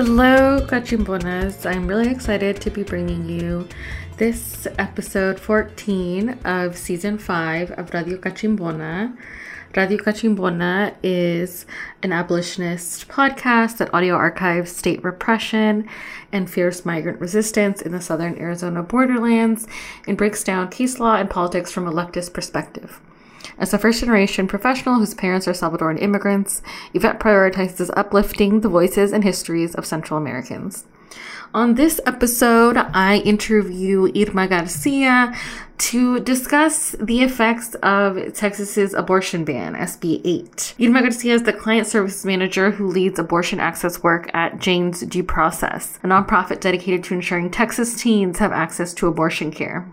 Hello, Cachimbonas. I'm really excited to be bringing you this episode 14 of season 5 of Radio Cachimbona. Radio Cachimbona is an abolitionist podcast that audio archives state repression and fierce migrant resistance in the southern Arizona borderlands and breaks down case law and politics from a leftist perspective. As a first-generation professional whose parents are Salvadoran immigrants, Yvette prioritizes uplifting the voices and histories of Central Americans. On this episode, I interview Irma Garcia to discuss the effects of Texas's abortion ban, SB 8. Irma Garcia is the client services manager who leads abortion access work at Jane's Due Process, a nonprofit dedicated to ensuring Texas teens have access to abortion care.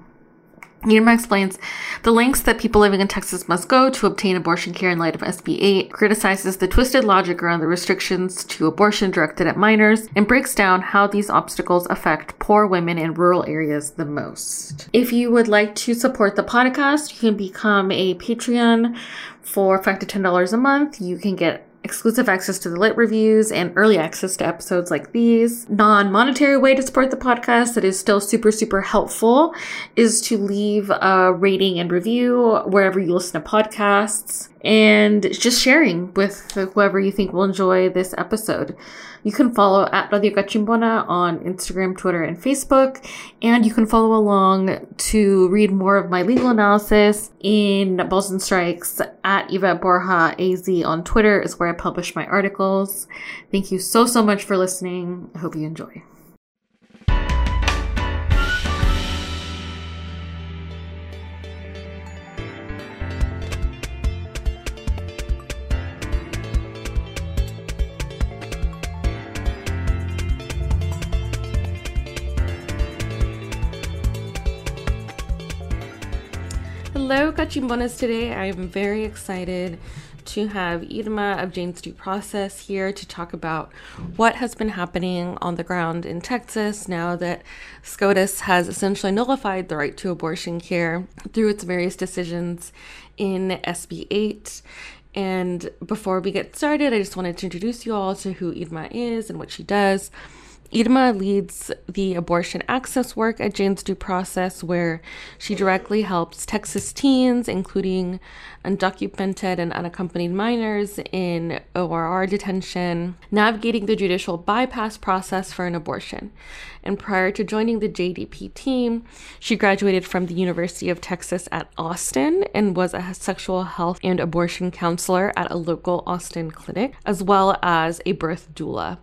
Irma explains the lengths that people living in Texas must go to obtain abortion care in light of SB 8, criticizes the twisted logic around the restrictions to abortion directed at minors, and breaks down how these obstacles affect poor women in rural areas the most. If you would like to support the podcast, you can become a Patreon for $5 to $10 a month. You can get exclusive access to the lit reviews and early access to episodes like these. Non-monetary way to support the podcast that is still super, super helpful is to leave a rating and review wherever you listen to podcasts and just sharing with whoever you think will enjoy this episode. You can follow at Radio Cachimbona on Instagram, Twitter, and Facebook, and you can follow along to read more of my legal analysis in Balls and Strikes at Yvette Borja AZ on Twitter is where I publish my articles. Thank you so, so much for listening. I hope you enjoy. Hello, Cachimbonas. Today I am very excited to have Irma of Jane's Due Process here to talk about what has been happening on the ground in Texas now that SCOTUS has essentially nullified the right to abortion care through its various decisions in SB 8. And before we get started, I just wanted to introduce you all to who Irma is and what she does. Irma leads the abortion access work at Jane's Due Process, where she directly helps Texas teens, including undocumented and unaccompanied minors in ORR detention, navigating the judicial bypass process for an abortion. And prior to joining the JDP team, she graduated from the University of Texas at Austin and was a sexual health and abortion counselor at a local Austin clinic, as well as a birth doula.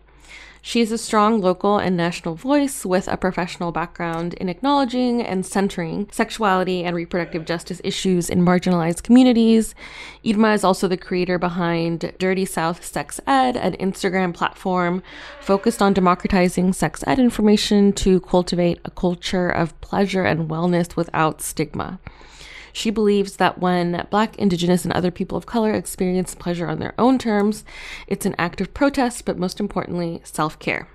She is a strong local and national voice with a professional background in acknowledging and centering sexuality and reproductive justice issues in marginalized communities. Irma is also the creator behind Dirty South Sex Ed, an Instagram platform focused on democratizing sex ed information to cultivate a culture of pleasure and wellness without stigma. She believes that when Black, Indigenous, and other people of color experience pleasure on their own terms, it's an act of protest, but most importantly, self-care.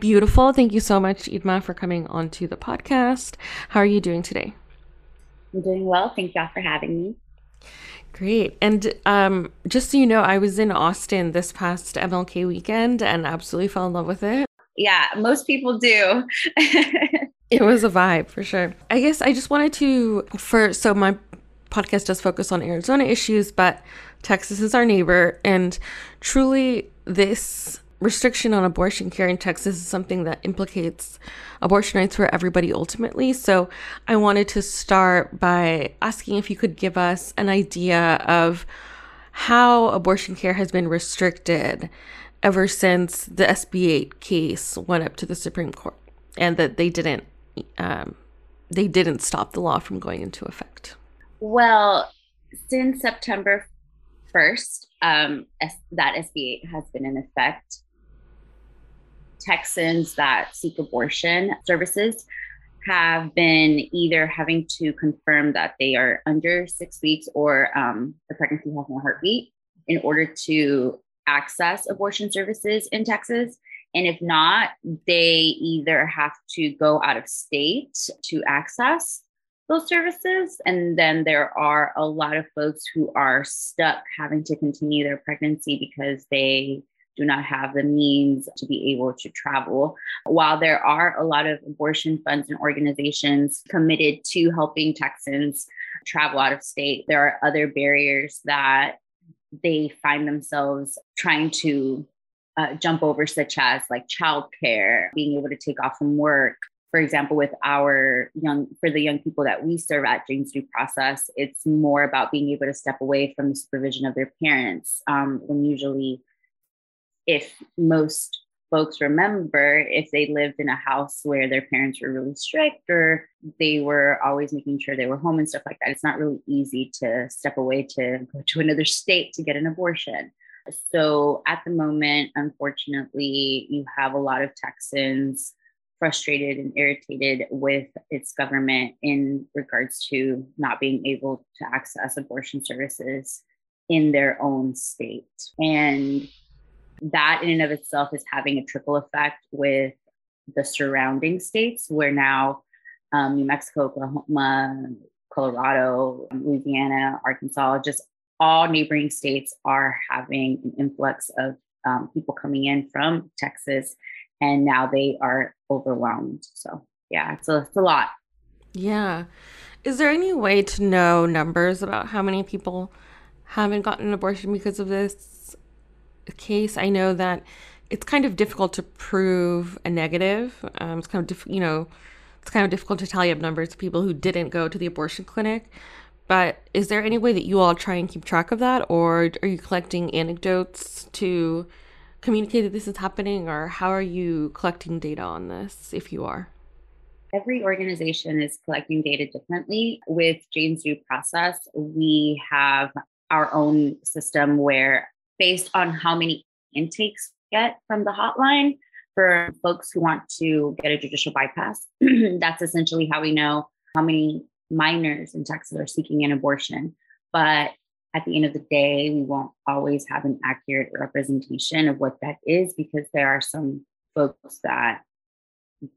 Beautiful. Thank you so much, Irma, for coming onto the podcast. How are you doing today? I'm doing well. Thank y'all for having me. Great. And just so you know, I was in Austin this past MLK weekend and absolutely fell in love with it. Yeah, most people do. It was a vibe for sure. I guess I just wanted to, so my podcast does focus on Arizona issues, but Texas is our neighbor. And truly, this restriction on abortion care in Texas is something that implicates abortion rights for everybody ultimately. So I wanted to start by asking if you could give us an idea of how abortion care has been restricted ever since the SB 8 case went up to the Supreme Court, and that they didn't stop the law from going into effect. Well, since September 1st, that SB 8 has been in effect. Texans that seek abortion services have been either having to confirm that they are under 6 weeks or the pregnancy has no heartbeat in order to access abortion services in Texas. And if not, they either have to go out of state to access those services. And then there are a lot of folks who are stuck having to continue their pregnancy because they do not have the means to be able to travel. While there are a lot of abortion funds and organizations committed to helping Texans travel out of state, there are other barriers that they find themselves trying to jump over, such as like childcare, being able to take off from work. For example, with the young people that we serve at Jane's Due Process, it's more about being able to step away from the supervision of their parents. And usually, if most folks remember, if they lived in a house where their parents were really strict or they were always making sure they were home and stuff like that, it's not really easy to step away to go to another state to get an abortion. So at the moment, unfortunately, you have a lot of Texans frustrated and irritated with its government in regards to not being able to access abortion services in their own state. And that in and of itself is having a trickle effect with the surrounding states, where now New Mexico, Oklahoma, Colorado, Louisiana, Arkansas, just all neighboring states are having an influx of people coming in from Texas, and now they are overwhelmed. So yeah, it's a lot. Yeah. Is there any way to know numbers about how many people haven't gotten an abortion because of this case? I know that it's kind of difficult to prove a negative. It's kind of difficult to tally up numbers of people who didn't go to the abortion clinic. But is there any way that you all try and keep track of that? Or are you collecting anecdotes to communicate that this is happening? Or how are you collecting data on this, if you are? Every organization is collecting data differently. With Jane's Due Process, we have our own system where, based on how many intakes we get from the hotline, for folks who want to get a judicial bypass, that's essentially how we know how many minors in Texas are seeking an abortion. But at the end of the day, we won't always have an accurate representation of what that is, because there are some folks that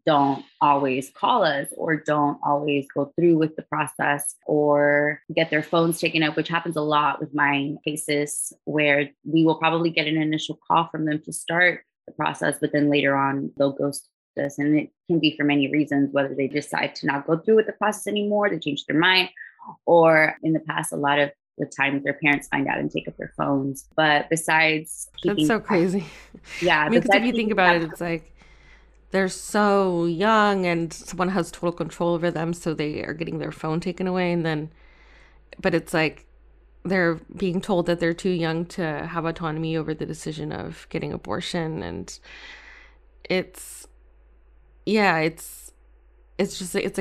don't always call us or don't always go through with the process or get their phones taken up, which happens a lot with my cases, where we will probably get an initial call from them to start the process, but then later on they'll ghost us. And it can be for many reasons, whether they decide to not go through with the process anymore, they change their mind, or in the past, a lot of the time their parents find out and take up their phones. But besides keeping... That's so crazy. Yeah. I mean, because if you think about it, it's like they're so young and someone has total control over them, so they are getting their phone taken away. And then, but it's like they're being told that they're too young to have autonomy over the decision of getting abortion. And it's... Yeah, it's a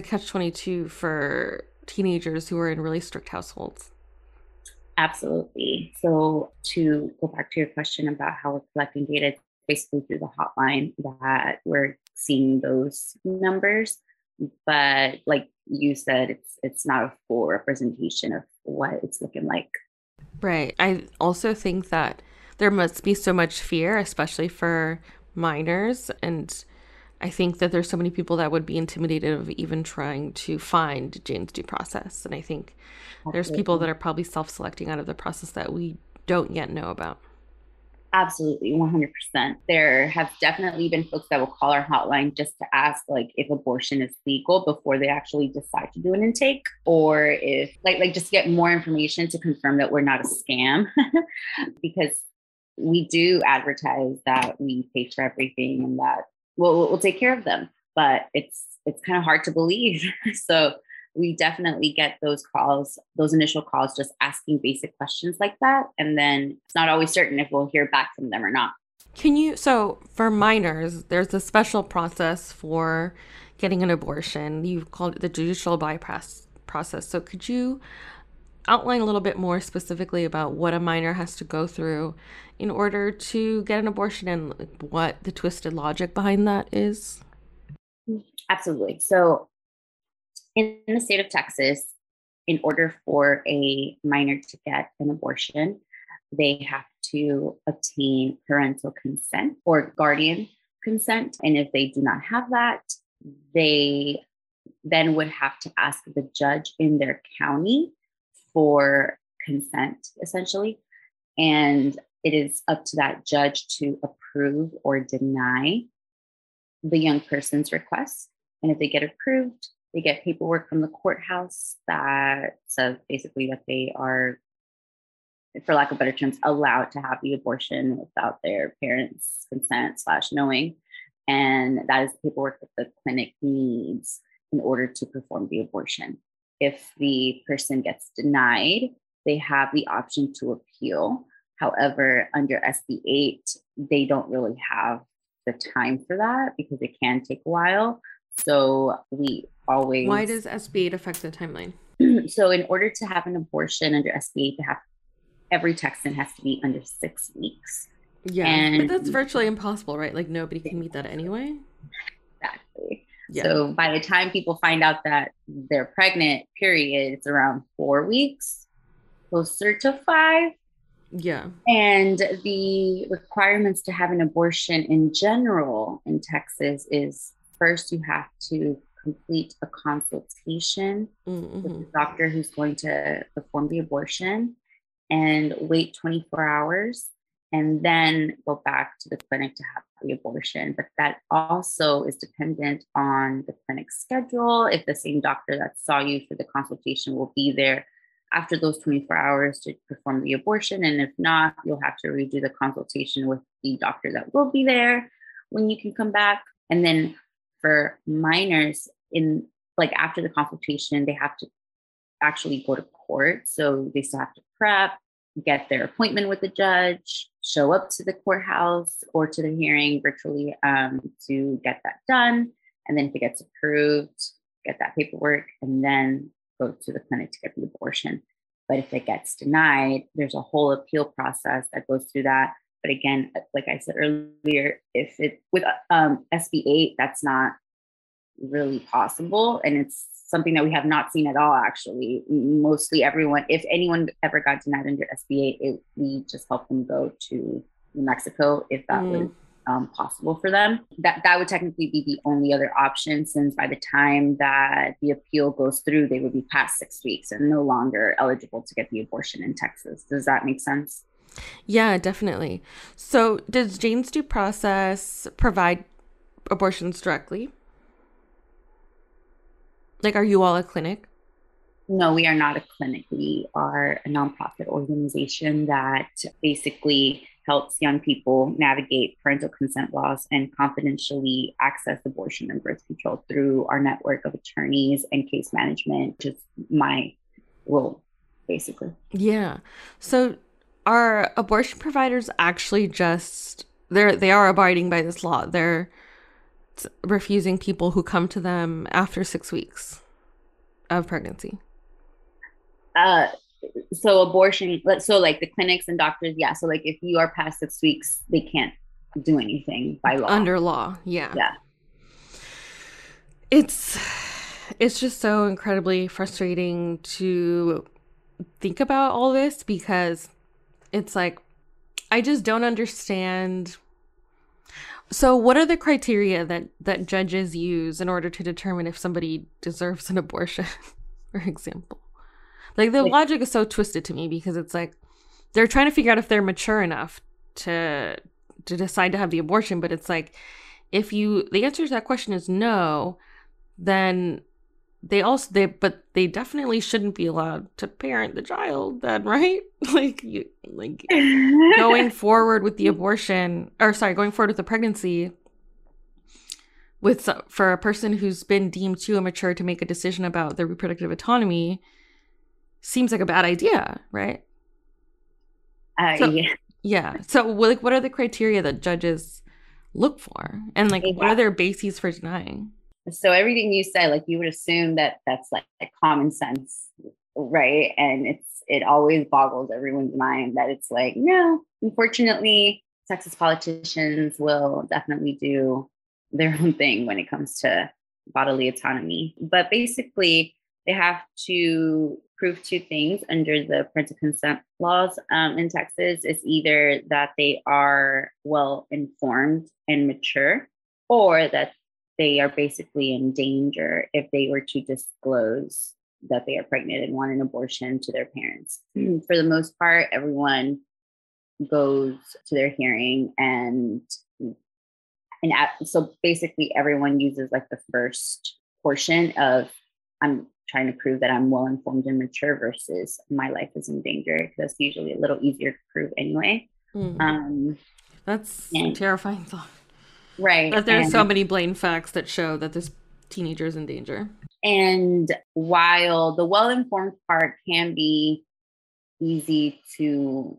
catch-22 for teenagers who are in really strict households. Absolutely. So to go back to your question about how we're collecting data, basically through the hotline that we're seeing those numbers. But like you said, it's not a full representation of what it's looking like. Right. I also think that there must be so much fear, especially for minors, and I think that there's so many people that would be intimidated of even trying to find Jane's Due Process. And I think there's people that are probably self-selecting out of the process that we don't yet know about. Absolutely, 100%. There have definitely been folks that will call our hotline just to ask, like, if abortion is legal before they actually decide to do an intake, or if like just get more information to confirm that we're not a scam, because we do advertise that we pay for everything and that we'll take care of them, but it's kind of hard to believe. So we definitely get those calls, those initial calls, just asking basic questions like that. And then it's not always certain if we'll hear back from them or not. So for minors, there's a special process for getting an abortion. You've called it the judicial bypass process. So could you outline a little bit more specifically about what a minor has to go through in order to get an abortion and what the twisted logic behind that is? Absolutely. So in the state of Texas, in order for a minor to get an abortion, they have to obtain parental consent or guardian consent. And if they do not have that, they then would have to ask the judge in their county for consent, essentially. And it is up to that judge to approve or deny the young person's request. And if they get approved, they get paperwork from the courthouse that says basically that they are, for lack of better terms, allowed to have the abortion without their parents' consent / knowing. And that is the paperwork that the clinic needs in order to perform the abortion. If the person gets denied, they have the option to appeal. However, under SB 8, they don't really have the time for that because it can take a while. So we always... Why does SB 8 affect the timeline? So in order to have an abortion under SB 8, they have every Texan has to be under 6 weeks. Yeah, but that's virtually impossible, right? Like nobody can meet that anyway. Exactly. Yeah. So by the time people find out that they're pregnant, period, it's around 4 weeks, closer to 5. Yeah. And the requirements to have an abortion in general in Texas is first you have to complete a consultation with the doctor who's going to perform the abortion and wait 24 hours and then go back to the clinic to have the abortion. But that also is dependent on the clinic's schedule. If the same doctor that saw you for the consultation will be there after those 24 hours to perform the abortion. And if not, you'll have to redo the consultation with the doctor that will be there when you can come back. And then for minors, in like after the consultation, they have to actually go to court. So they still have to prep, get their appointment with the judge, show up to the courthouse or to the hearing virtually to get that done. And then if it gets approved, get that paperwork, and then go to the clinic to get the abortion. But if it gets denied, there's a whole appeal process that goes through that. But again, like I said earlier, if it with SB 8, that's not really possible. And it's something that we have not seen at all, actually. Mostly everyone, if anyone ever got denied under SB 8, we just helped them go to New Mexico if that was possible for them. That would technically be the only other option, since by the time that the appeal goes through, they would be past 6 weeks and no longer eligible to get the abortion in Texas. Does that make sense? Yeah, definitely. So does Jane's Due Process provide abortions directly? Like, are you all a clinic? No, we are not a clinic. We are a nonprofit organization that basically helps young people navigate parental consent laws and confidentially access abortion and birth control through our network of attorneys and case management, which is my role, basically. Yeah. So are abortion providers actually just, they are abiding by this law? They're refusing people who come to them after 6 weeks of pregnancy? So abortion, so like the clinics and doctors, yeah. So like if you are past 6 weeks, they can't do anything by law. Under law, yeah. Yeah. It's just so incredibly frustrating to think about all this, because it's like, I just don't understand. So what are the criteria that judges use in order to determine if somebody deserves an abortion, for example? Like, the logic is so twisted to me, because it's like they're trying to figure out if they're mature enough to decide to have the abortion. But it's like, if the answer to that question is no, then they definitely shouldn't be allowed to parent the child then, right? Like going forward with the abortion, or sorry, going forward with the pregnancy for a person who's been deemed too immature to make a decision about their reproductive autonomy seems like a bad idea, right? Yeah. So like, what are the criteria that judges look for? And like, what are their bases for denying? So everything you said, like, you would assume that that's like common sense, right? And it always boggles everyone's mind that it's like, no, unfortunately, Texas politicians will definitely do their own thing when it comes to bodily autonomy. But basically, they have to prove two things under the parental consent laws in Texas. It's either that they are well-informed and mature, or that they are basically in danger if they were to disclose that they are pregnant and want an abortion to their parents. For the most part, everyone goes to their hearing, and so basically everyone uses like the first portion of I'm trying to prove that I'm well-informed and mature versus my life is in danger. That's usually a little easier to prove anyway. Mm. That's a terrifying thought. Right. But there's so many blatant facts that show that there's teenagers in danger. And while the well-informed part can be easy to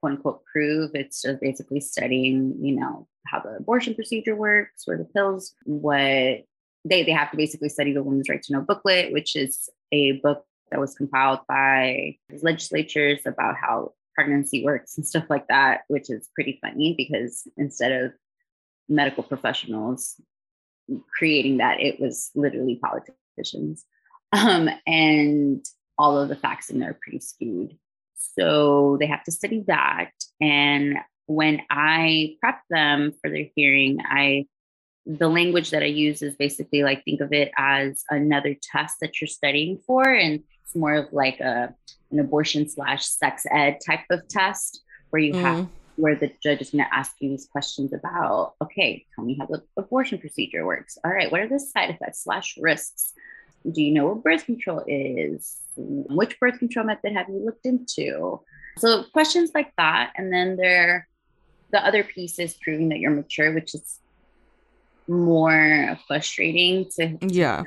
quote unquote prove, it's just basically studying, you know, how the abortion procedure works, where the pills, what they have to basically study the Women's Right to Know booklet, which is a book that was compiled by legislatures about how pregnancy works and stuff like that, which is pretty funny because instead of medical professionals creating that, it was literally politicians. And all of the facts in there are pretty skewed. So they have to study that. And when I prep them for their hearing, the language that I use is basically like, think of it as another test that you're studying for. And it's more of like an abortion/sex ed type of test where you have, where the judge is going to ask you these questions about, okay, tell me how the abortion procedure works. All right. What are the side effects / risks? Do you know what birth control is? Which birth control method have you looked into? So questions like that. And then the other piece is proving that you're mature, which is more frustrating to hear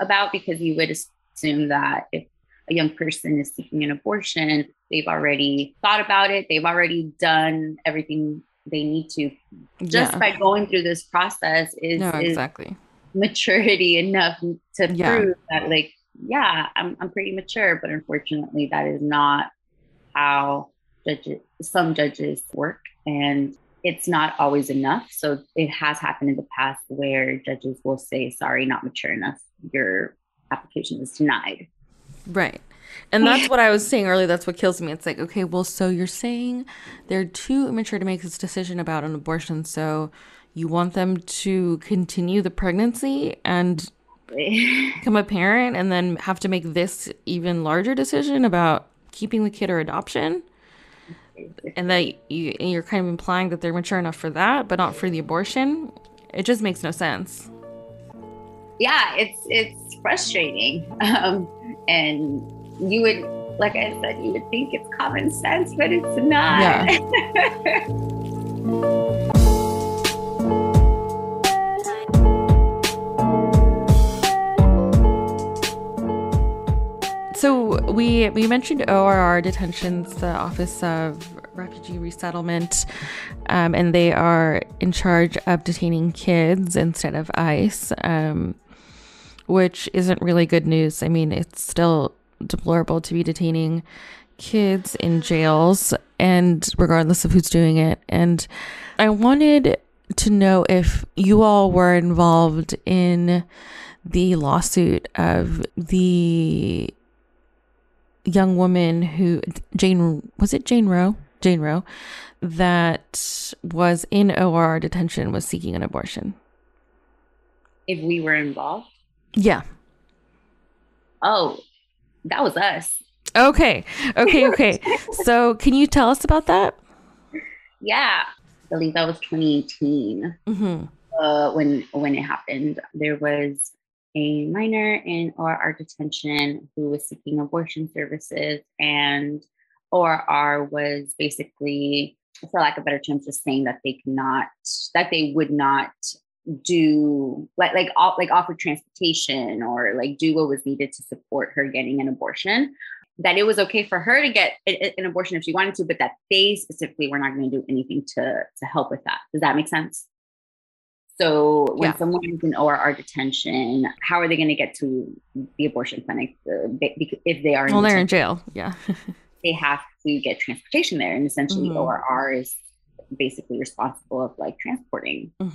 about, because you would assume that if a young person is seeking an abortion, they've already thought about it, they've already done everything they need to just by going through this process is maturity enough to prove that, like, I'm pretty mature. But unfortunately, that is not how some judges work, and it's not always enough. So it has happened in the past where judges will say, sorry, not mature enough, your application is denied. Right. And that's what I was saying earlier. That's what kills me. It's like, okay, well, so you're saying they're too immature to make this decision about an abortion. So you want them to continue the pregnancy and become a parent and then have to make this even larger decision about keeping the kid or adoption? And that you're kind of implying that they're mature enough for that, but not for the abortion. It just makes no sense. Yeah, it's frustrating. And you would, like I said, you would think it's common sense, but it's not. Yeah. So we mentioned ORR detentions, the Office of Refugee Resettlement, and they are in charge of detaining kids instead of ICE, which isn't really good news. I mean, it's still deplorable to be detaining kids in jails, and regardless of who's doing it. And I wanted to know if you all were involved in the lawsuit of the young woman who Jane Roe that was in ORR detention was seeking an abortion. If we were involved? Yeah. Oh, that was us. Okay. So can you tell us about that? Yeah. I believe that was 2018 when it happened. There was a minor in ORR detention who was seeking abortion services, and ORR was basically, for lack of better terms, just saying that they would not do like offer transportation or like do what was needed to support her getting an abortion, that it was okay for her to get an abortion if she wanted to, but that they specifically were not going to do anything to help with that. Does that make sense? So when someone is in ORR detention, how are they going to get to the abortion clinic if they are in they're in jail? Yeah. They have to get transportation there. And essentially ORR is basically responsible of like transporting a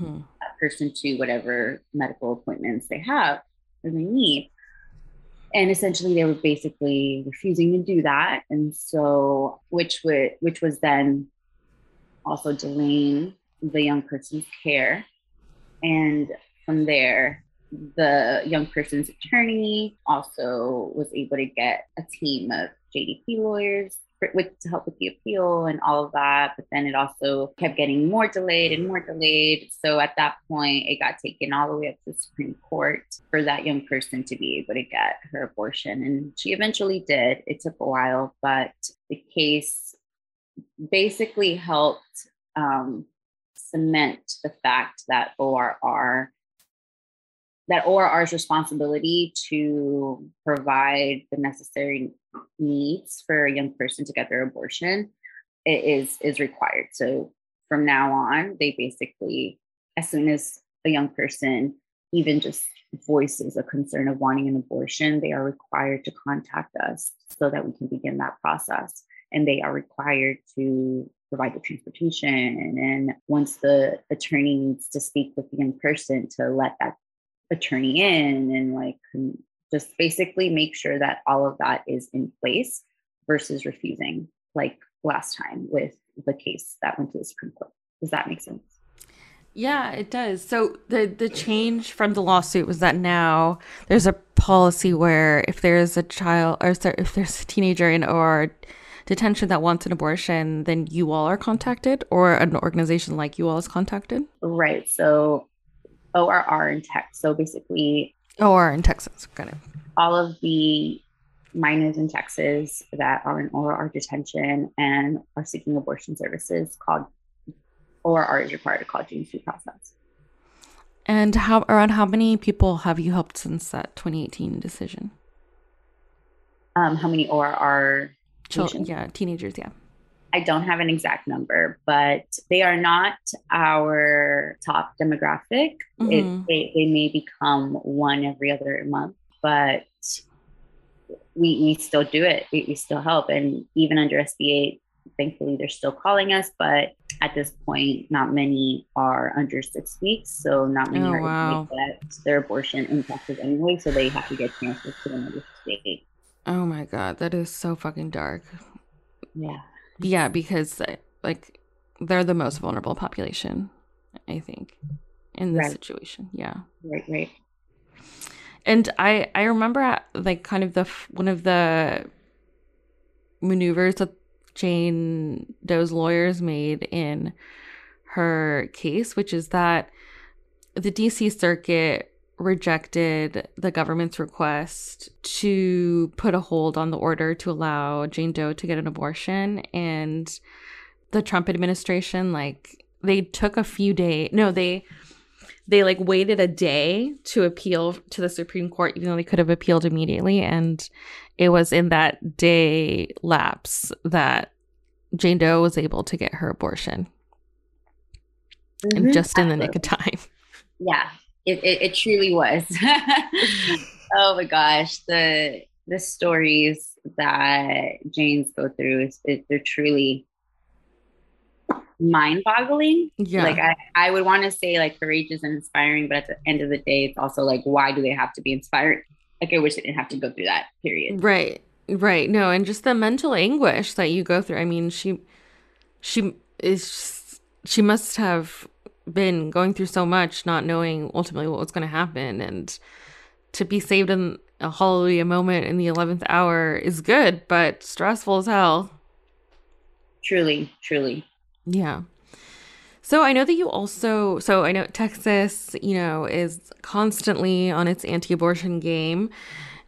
person to whatever medical appointments they have and they need. And essentially they were basically refusing to do that. And so, which was then also delaying the young person's care. And from there, the young person's attorney also was able to get a team of JDP lawyers to help with the appeal and all of that. But then it also kept getting more delayed and more delayed. So at that point, it got taken all the way up to the Supreme Court for that young person to be able to get her abortion. And she eventually did. It took a while, but the case basically helped cement the fact that ORR's responsibility to provide the necessary needs for a young person to get their abortion is required. So from now on, they basically, as soon as a young person even just voices a concern of wanting an abortion, they are required to contact us so that we can begin that process. And they are required to provide the transportation. And then once the attorney needs to speak with the young person, to let that attorney in, and like just basically make sure that all of that is in place versus refusing, like last time with the case that went to the Supreme Court. Does that make sense? Yeah, it does. So the change from the lawsuit was that now there's a policy where if there's a child or if there's a teenager in OR detention that wants an abortion, then you all are contacted, or an organization like you all is contacted? Right. So ORR in Texas. So basically, ORR in Texas. Got it. All of the minors in Texas that are in ORR detention and are seeking abortion services called ORR is required to call Jane's Due Process. And around how many people have you helped since that 2018 decision? How many ORR children? Yeah, teenagers. Yeah. I don't have an exact number, but they are not our top demographic. Mm-hmm. They may become one every other month, but we still do it. We still help. And even under SB 8, thankfully, they're still calling us. But at this point, not many are under 6 weeks. So not many are able to get their abortion in Texas anyway. So they have to get transferred to another state. Oh, my God. That is so fucking dark. Yeah. Yeah, because like they're the most vulnerable population, I think, in this situation. Yeah. Right. And I remember like kind of one of the maneuvers that Jane Doe's lawyers made in her case, which is that the D.C. Circuit rejected the government's request to put a hold on the order to allow Jane Doe to get an abortion. And the Trump administration, like, they took a few days. No, they like waited a day to appeal to the Supreme Court, even though they could have appealed immediately. And it was in that day lapse that Jane Doe was able to get her abortion. Mm-hmm. And just in the nick of time. Yeah. It truly was. Oh my gosh, the stories that Jane's go through they're truly mind-boggling. Yeah. Like I would want to say like courageous and inspiring, but at the end of the day, it's also like, why do they have to be inspired? Like I wish they didn't have to go through that period. Right. No, and just the mental anguish that you go through. I mean, she must have been going through so much, not knowing ultimately what was going to happen, and to be saved in a hallelujah moment in the 11th hour is good, but stressful as hell. Truly. Yeah. So I know that you also, I know Texas, is constantly on its anti-abortion game,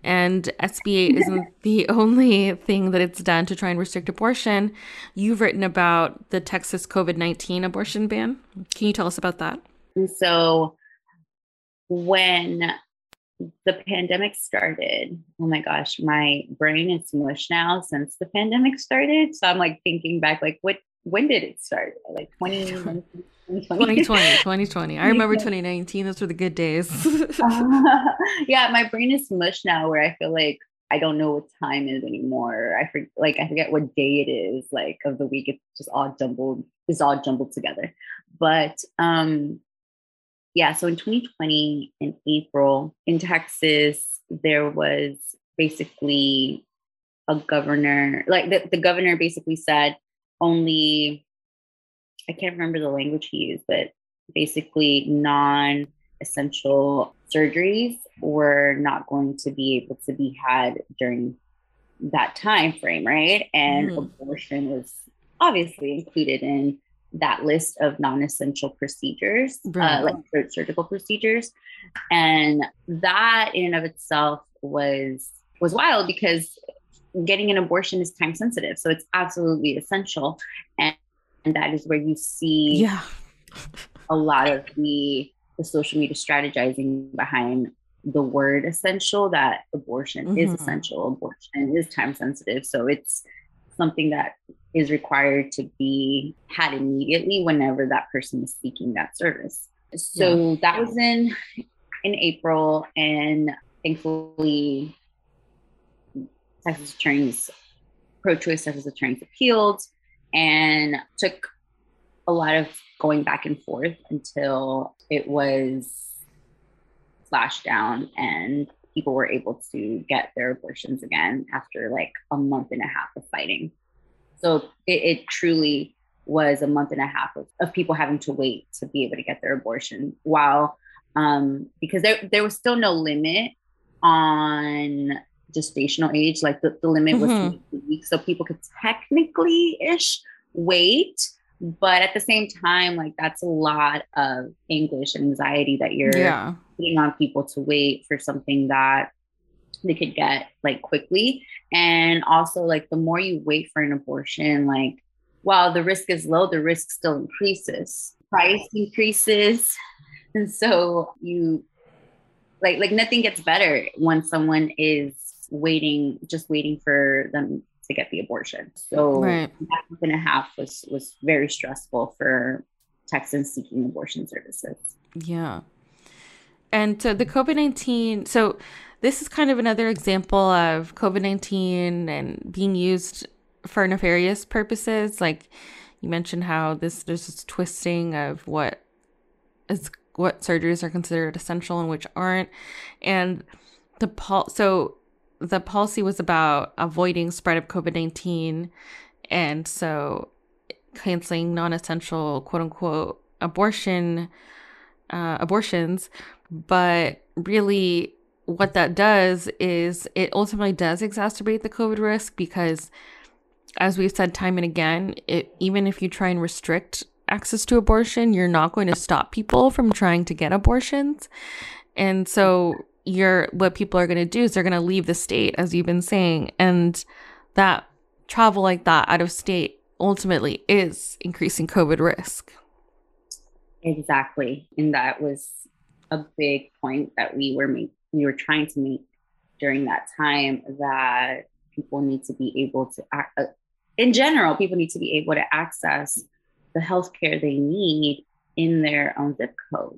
and SB 8 isn't the only thing that it's done to try and restrict abortion. You've written about the Texas COVID-19 abortion ban. Can you tell us about that? And so when the pandemic started, oh my gosh, my brain is mush now since the pandemic started. So I'm like thinking back, like when did it start? Like 2020. I remember 2019. Those were the good days. Yeah, my brain is mush now, where I feel like I don't know what time is anymore. I forget what day it is, like of the week. It's just all jumbled. It's all jumbled together. But yeah. So in 2020, in April, in Texas, there was basically a governor. Like the governor basically said only. I can't remember the language he used, but basically non-essential surgeries were not going to be able to be had during that time frame, right? And abortion was obviously included in that list of non-essential procedures, like surgical procedures. And that in and of itself was wild, because getting an abortion is time sensitive. So it's absolutely essential. And that is where you see a lot of the social media strategizing behind the word essential, that abortion is essential. Abortion is time sensitive. So it's something that is required to be had immediately whenever that person is seeking that service. So that was in April. And thankfully, pro-choice Texas attorneys appealed, and took a lot of going back and forth until it was slashed down and people were able to get their abortions again after like a month and a half of fighting. So it truly was a month and a half of people having to wait to be able to get their abortion, while because there was still no limit on gestational age. Like the limit was 2 weeks, so people could technically-ish wait. But at the same time, like, that's a lot of anguish and anxiety that you're putting on people to wait for something that they could get like quickly. And also, like, the more you wait for an abortion, like, while the risk is low, the risk still increases, price increases. And so you like nothing gets better when someone is waiting for them to get the abortion. So that month and a half was very stressful for Texans seeking abortion services. Yeah. And the COVID-19, so this is kind of another example of COVID-19 and being used for nefarious purposes. Like you mentioned how there's this twisting of what surgeries are considered essential and which aren't. And the policy was about avoiding spread of COVID-19, and so canceling non-essential quote-unquote abortions. But really what that does is it ultimately does exacerbate the COVID risk, because as we've said time and again, even if you try and restrict access to abortion, you're not going to stop people from trying to get abortions. And so what people are going to do is they're going to leave the state, as you've been saying, and that travel like that out of state ultimately is increasing COVID risk. Exactly. And that was a big point that we were trying to make during that time, that people need to be able to in general, people need to be able to access the healthcare they need in their own zip code,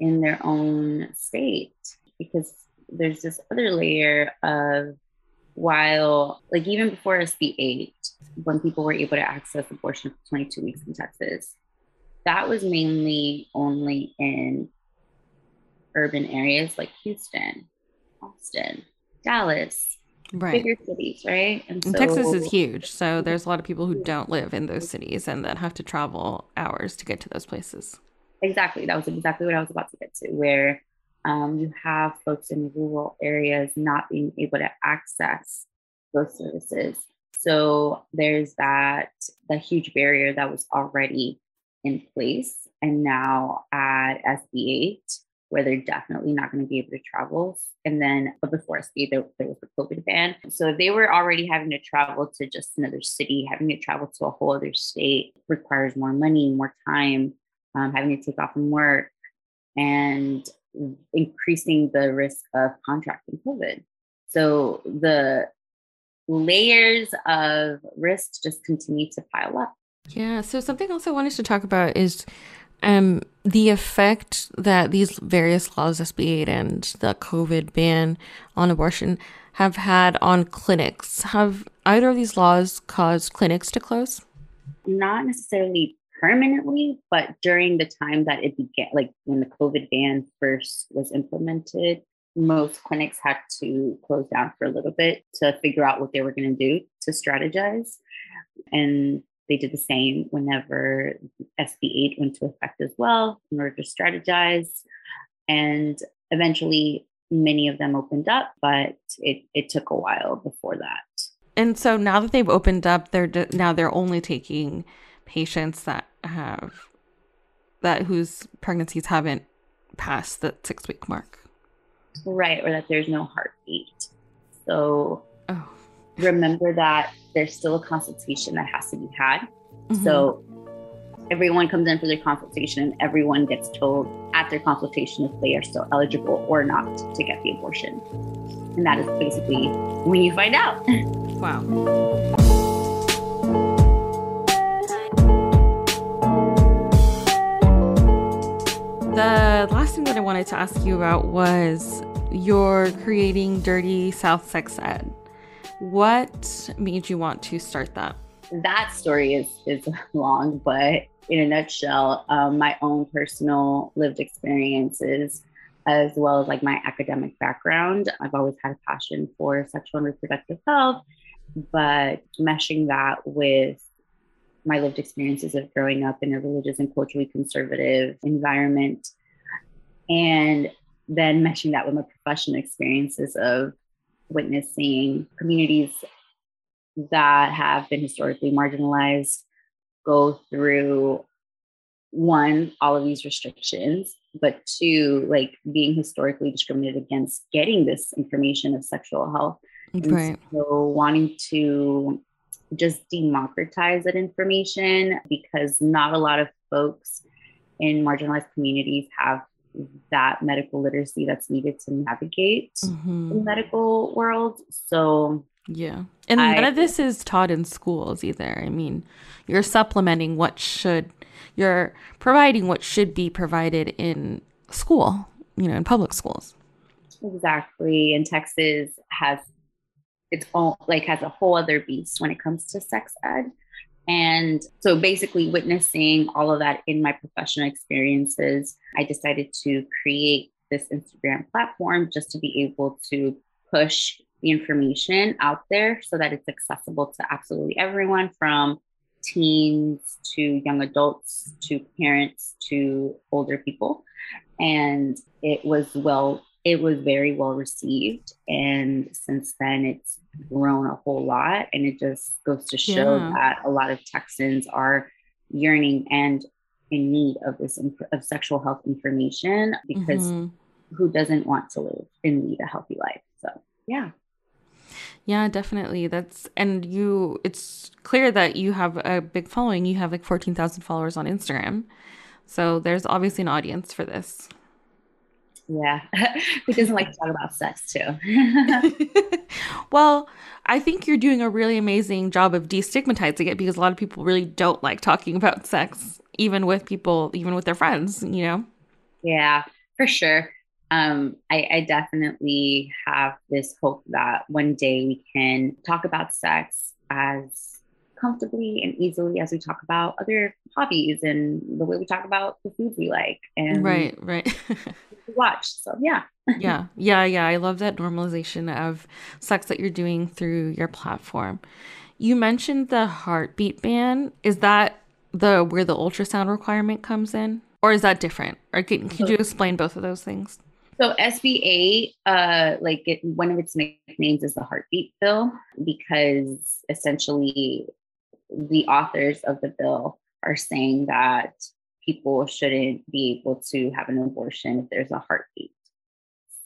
in their own state. Because there's this other layer of, while, like, even before SB 8, when people were able to access abortion for 22 weeks in Texas, that was mainly only in urban areas like Houston, Austin, Dallas, bigger cities, right? And Texas is huge, so there's a lot of people who don't live in those cities and that have to travel hours to get to those places. Exactly. That was exactly what I was about to get to, where you have folks in rural areas not being able to access those services. So there's that huge barrier that was already in place. And now at SB 8, where they're definitely not going to be able to travel. And then before SB 8, there was the COVID ban. So they were already having to travel to just another city. Having to travel to a whole other state requires more money, more time, having to take off from work, and increasing the risk of contracting COVID. So the layers of risk just continue to pile up. Yeah. So something else I wanted to talk about is the effect that these various laws, SB 8 and the COVID ban on abortion, have had on clinics. Have either of these laws caused clinics to close? Not necessarily permanently, but during the time that it began, like when the COVID ban first was implemented, most clinics had to close down for a little bit to figure out what they were going to do to strategize. And they did the same whenever SB 8 went to effect as well, in order to strategize. And eventually many of them opened up, but it took a while before that. And so now that they've opened up, they're only taking patients whose pregnancies haven't passed the 6-week mark. Right, or that there's no heartbeat. So remember that there's still a consultation that has to be had. Mm-hmm. So everyone comes in for their consultation and everyone gets told at their consultation if they are still eligible or not to get the abortion. And that is basically when you find out. Wow. The last thing that I wanted to ask you about was you're creating Dirty South Sex Ed. What made you want to start that? That story is long, but in a nutshell, my own personal lived experiences, as well as like my academic background. I've always had a passion for sexual and reproductive health, but meshing that with my lived experiences of growing up in a religious and culturally conservative environment, and then meshing that with my professional experiences of witnessing communities that have been historically marginalized go through, one, all of these restrictions, but two, like being historically discriminated against getting this information of sexual health. Right. And so wanting to just democratize that information, because not a lot of folks in marginalized communities have that medical literacy that's needed to navigate the medical world. So yeah. And none of this is taught in schools either. I mean, you're supplementing you're providing what should be provided in school, in public schools. Exactly. And Texas has its own, has a whole other beast when it comes to sex ed. And so basically witnessing all of that in my professional experiences, I decided to create this Instagram platform just to be able to push the information out there so that it's accessible to absolutely everyone, from teens to young adults to parents to older people. And it was very well received. And since then it's grown a whole lot, and it just goes to show that a lot of Texans are yearning and in need of this of sexual health information, because who doesn't want to live and lead a healthy life? So yeah, definitely. It's clear that you have a big following. You have 14,000 followers on Instagram. So there's obviously an audience for this. Yeah. Who doesn't like to talk about sex too? Well, I think you're doing a really amazing job of destigmatizing it, because a lot of people really don't like talking about sex, even with their friends, Yeah, for sure. I definitely have this hope that one day we can talk about sex as comfortably and easily as we talk about other hobbies and the way we talk about the food we like and right watch. So yeah. I love that normalization of sex that you're doing through your platform. You mentioned the heartbeat ban. Is that where the ultrasound requirement comes in, or is that different? Or could you explain both of those things? So SB 8, one of its nicknames is the heartbeat bill, because essentially the authors of the bill are saying that people shouldn't be able to have an abortion if there's a heartbeat.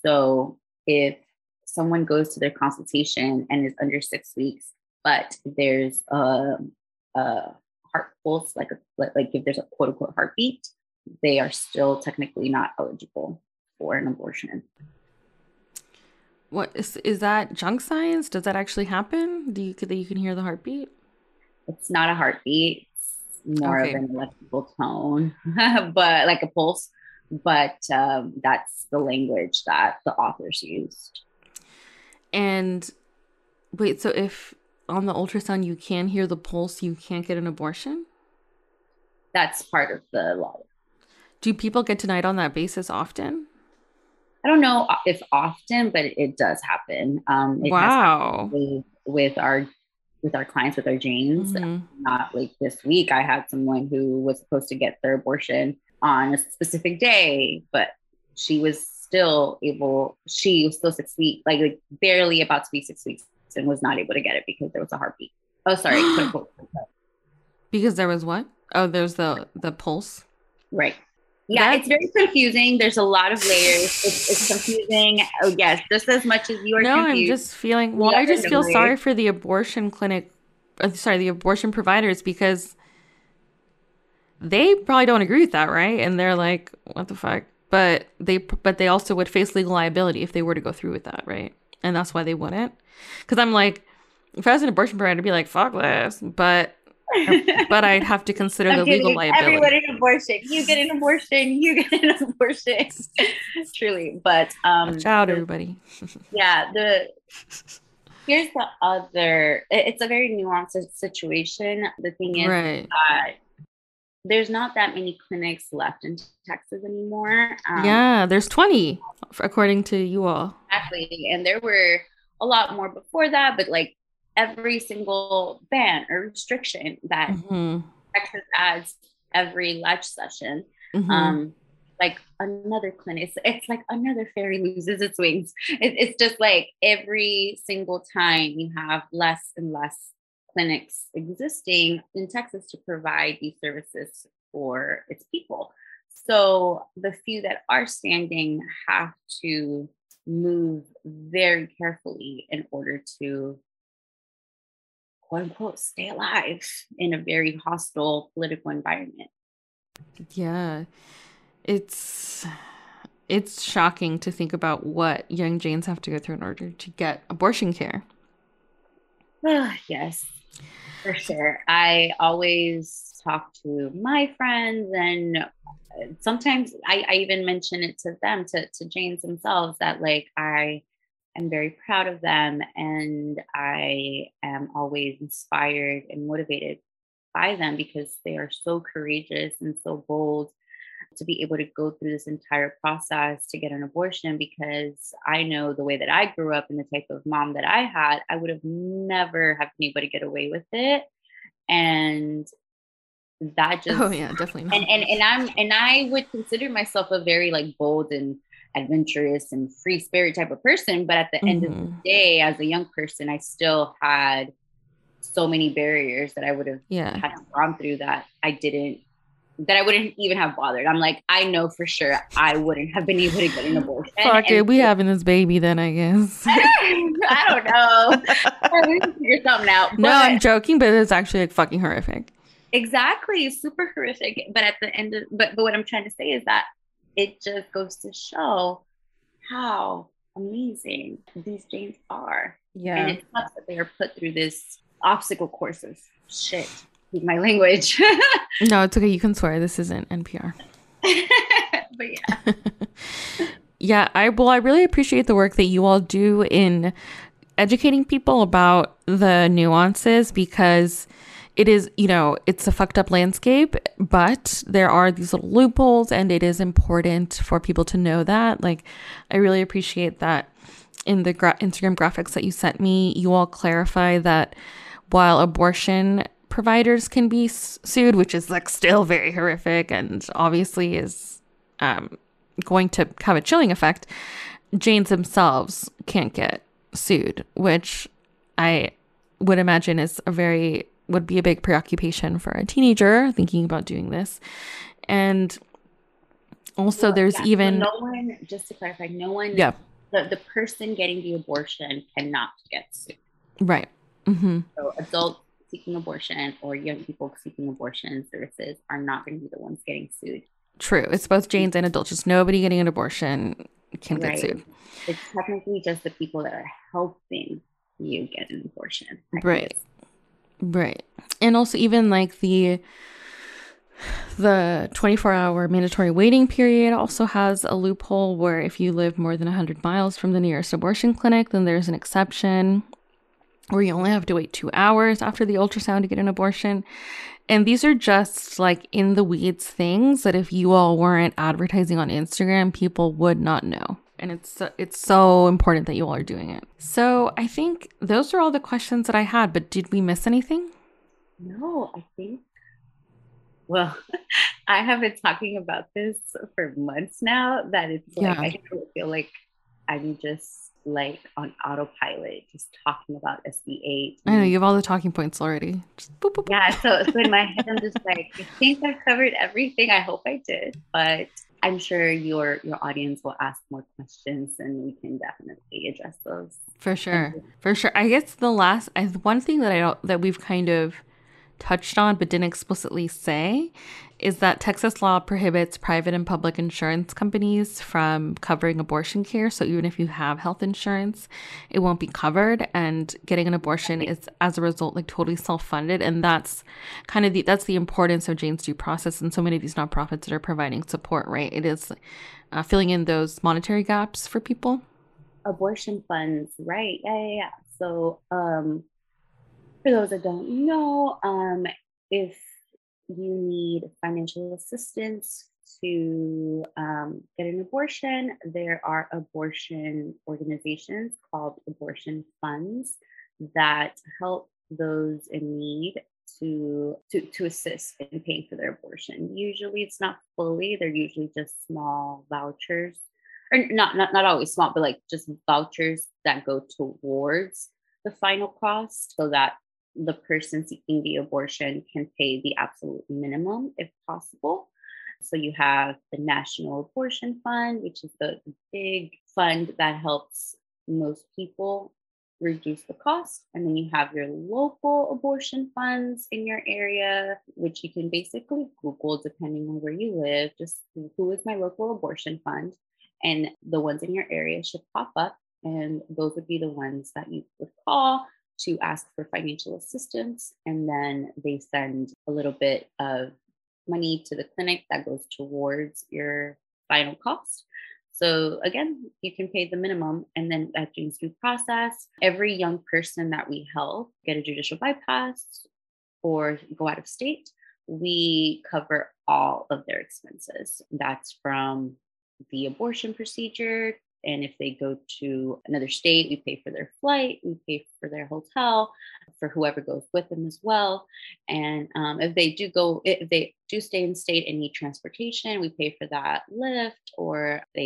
So if someone goes to their consultation and is under 6 weeks, but there's a heart pulse, if there's a quote unquote heartbeat, they are still technically not eligible for an abortion. What is that junk science? Does that actually happen? You can hear the heartbeat? It's not a heartbeat. It's more of an electrical tone, but like a pulse. But that's the language that the authors used. And wait, so if on the ultrasound you can hear the pulse, you can't get an abortion? That's part of the law. Do people get denied on that basis often? I don't know if often, but it does happen. Wow. With our clients, with our Janes. Not this week. I had someone who was supposed to get their abortion on a specific day, but she was still 6 weeks, barely about to be 6 weeks Texas and was not able to get it because there was a heartbeat. Oh, sorry. Because there was what? Oh, there's the pulse. Right. Yeah, it's very confusing. There's a lot of layers. It's confusing. Oh, yes. Just as much as you are confused. No, I'm just feeling, well, I just feel sorry for the abortion clinic, sorry, the abortion providers, because they probably don't agree with that, right? And they're like, what the fuck? But they also would face legal liability if they were to go through with that, right? And that's why they wouldn't. Because I'm like, if I was an abortion provider, I'd be like, fuck this. But I'd have to consider the legal liability. Everyone an abortion. You get an abortion. You get an abortion. Truly. But watch out, everybody. Yeah. Here's the other. It's a very nuanced situation. The thing is, right, there's not that many clinics left in Texas anymore. Yeah, there's 20, according to you all. Exactly. And there were a lot more before that, but like, every single ban or restriction that Texas adds every legislation, like another clinic, it's like another fairy loses its wings. It's just like every single time you have less and less clinics existing in Texas to provide these services for its people. So the few that are standing have to move very carefully in order to, quote unquote, stay alive in a very hostile political environment. Yeah. It's shocking to think about what young Janes have to go through in order to get abortion care. Yes, for sure. I always talk to my friends, and sometimes I even mention it to them, to Janes themselves, that like, I'm very proud of them, and I am always inspired and motivated by them because they are so courageous and so bold to be able to go through this entire process to get an abortion. Because I know the way that I grew up and the type of mom that I had, I would have never have been able to get away with it. And that just, definitely not. And I would consider myself a very like bold and adventurous and free spirit type of person, but at the end of the day, as a young person, I still had so many barriers that I would have had gone through that I wouldn't even have bothered. I'm like, I know for sure I wouldn't have been able to get an abortion. Fuck it, we having this baby then, I guess. I don't know. We can figure something out. But no, I'm joking, but it's actually like fucking horrific. Exactly, super horrific. But at the end of, but what I'm trying to say is that it just goes to show how amazing these Janes are. Yeah. And it sucks that they are put through this obstacle course of shit. With my language. No, it's okay. You can swear. This isn't NPR. But yeah. Yeah. I really appreciate the work that you all do in educating people about the nuances, because it is, it's a fucked up landscape, but there are these little loopholes, and it is important for people to know that. Like, I really appreciate that in the Instagram graphics that you sent me, you all clarify that while abortion providers can be sued, which is like still very horrific and obviously is going to have a chilling effect, Janes themselves can't get sued, which I would imagine is would be a big preoccupation for a teenager thinking about doing this. And also there's even no one, just to clarify, no one, the person getting the abortion cannot get sued. Right. So adults seeking abortion or young people seeking abortion services are not going to be the ones getting sued. True. It's both Janes and adults. Just nobody getting an abortion can get sued. It's technically just the people that are helping you get an abortion. Right. And also even like the 24-hour mandatory waiting period also has a loophole where if you live more than 100 miles from the nearest abortion clinic, then there's an exception where you only have to wait 2 hours after the ultrasound to get an abortion. And these are just like in the weeds things that if you all weren't advertising on Instagram, people would not know. And it's so important that you all are doing it. So I think those are all the questions that I had, but did we miss anything? No, I think. Well, I have been talking about this for months now, that it's like, I feel like I'm just like on autopilot, just talking about SB 8. I know, you have all the talking points already. Just boop, boop, boop. Yeah, so in my head, I'm just like, I think I covered everything. I hope I did, but I'm sure your audience will ask more questions and we can definitely address those. For sure. For sure. I guess the last, one thing that that we've kind of touched on but didn't explicitly say is that Texas law prohibits private and public insurance companies from covering abortion care. So even if you have health insurance, it won't be covered. And getting an abortion is, as a result, like totally self-funded. And that's kind of that's the importance of Jane's Due Process and so many of these nonprofits that are providing support, right? It is filling in those monetary gaps for people. Abortion funds, right? Yeah. So for those that don't know, if you need financial assistance to get an abortion, there are abortion organizations called abortion funds that help those in need to assist in paying for their abortion. Usually it's not fully, they're usually just small vouchers, or not always small, but like just vouchers that go towards the final cost so that the person seeking the abortion can pay the absolute minimum if possible. So you have the National Abortion Fund, which is the big fund that helps most people reduce the cost. And then you have your local abortion funds in your area, which you can basically Google depending on where you live, just who is my local abortion fund? And the ones in your area should pop up. And those would be the ones that you would call to ask for financial assistance. And then they send a little bit of money to the clinic that goes towards your final cost. So again, you can pay the minimum. And then at Jane's Due Process, every young person that we help get a judicial bypass or go out of state, we cover all of their expenses. That's from the abortion procedure. And if they go to another state, we pay for their flight, we pay for their hotel, for whoever goes with them as well. And if they do stay in state and need transportation, we pay for that Lyft, or they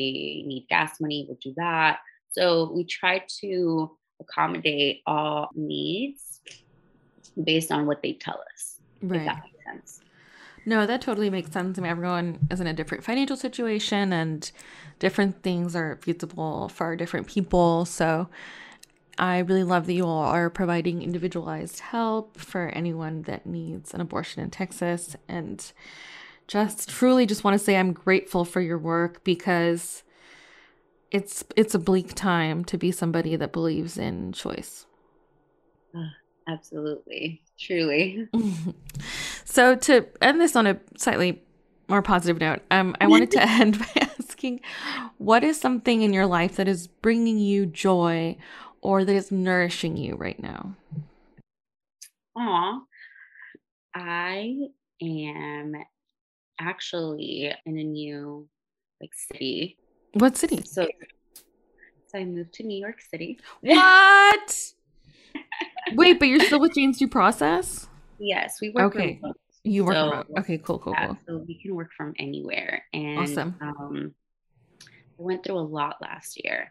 need gas money, we'll do that. So we try to accommodate all needs based on what they tell us, right. If that makes sense. No, that totally makes sense. I mean, everyone is in a different financial situation and different things are feasible for different people. So I really love that you all are providing individualized help for anyone that needs an abortion in Texas. And just want to say I'm grateful for your work, because it's a bleak time to be somebody that believes in choice. Absolutely. Truly. So to end this on a slightly more positive note, I wanted to end by asking, what is something in your life that is bringing you joy or that is nourishing you right now? Aw, I am actually in a new city. What city? So I moved to New York City. What? Wait, but you're still with Jane's Due Process? Yes, we work remote. You work remote. Okay, cool. Yeah, cool. So we can work from anywhere. And awesome. I went through a lot last year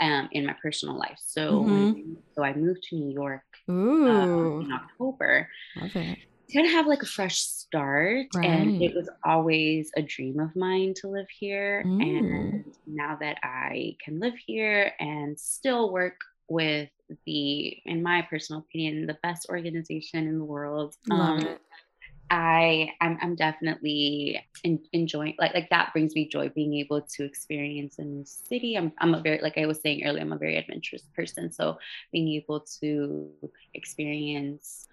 in my personal life. So, so I moved to New York in October. Okay. Kind of have a fresh start, right. And it was always a dream of mine to live here. And now that I can live here and still work with in my personal opinion, the best organization in the world. I'm definitely enjoying that brings me joy, being able to experience a new city. I'm a very, like I was saying earlier, I'm a very adventurous person. So being able to experience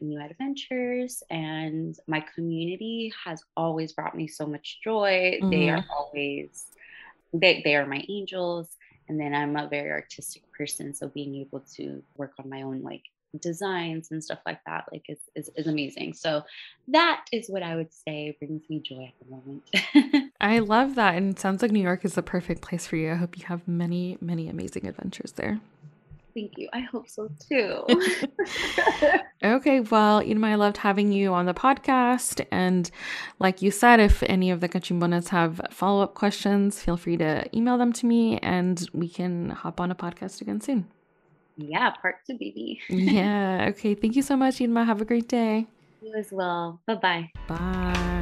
new adventures, and my community has always brought me so much joy. They are always, they are my angels. And then I'm a very artistic person, so being able to work on my own designs and stuff like that, is amazing. So that is what I would say brings me joy at the moment. I love that, and it sounds like New York is the perfect place for you. I hope you have many, many amazing adventures there. Thank you. I hope so too. Okay. Well, Irma, I loved having you on the podcast. And like you said, if any of the Cachimbonas have follow-up questions, feel free to email them to me and we can hop on a podcast again soon. Yeah. Part two, baby. Yeah. Okay. Thank you so much, Irma. Have a great day. You as well. Bye-bye. Bye.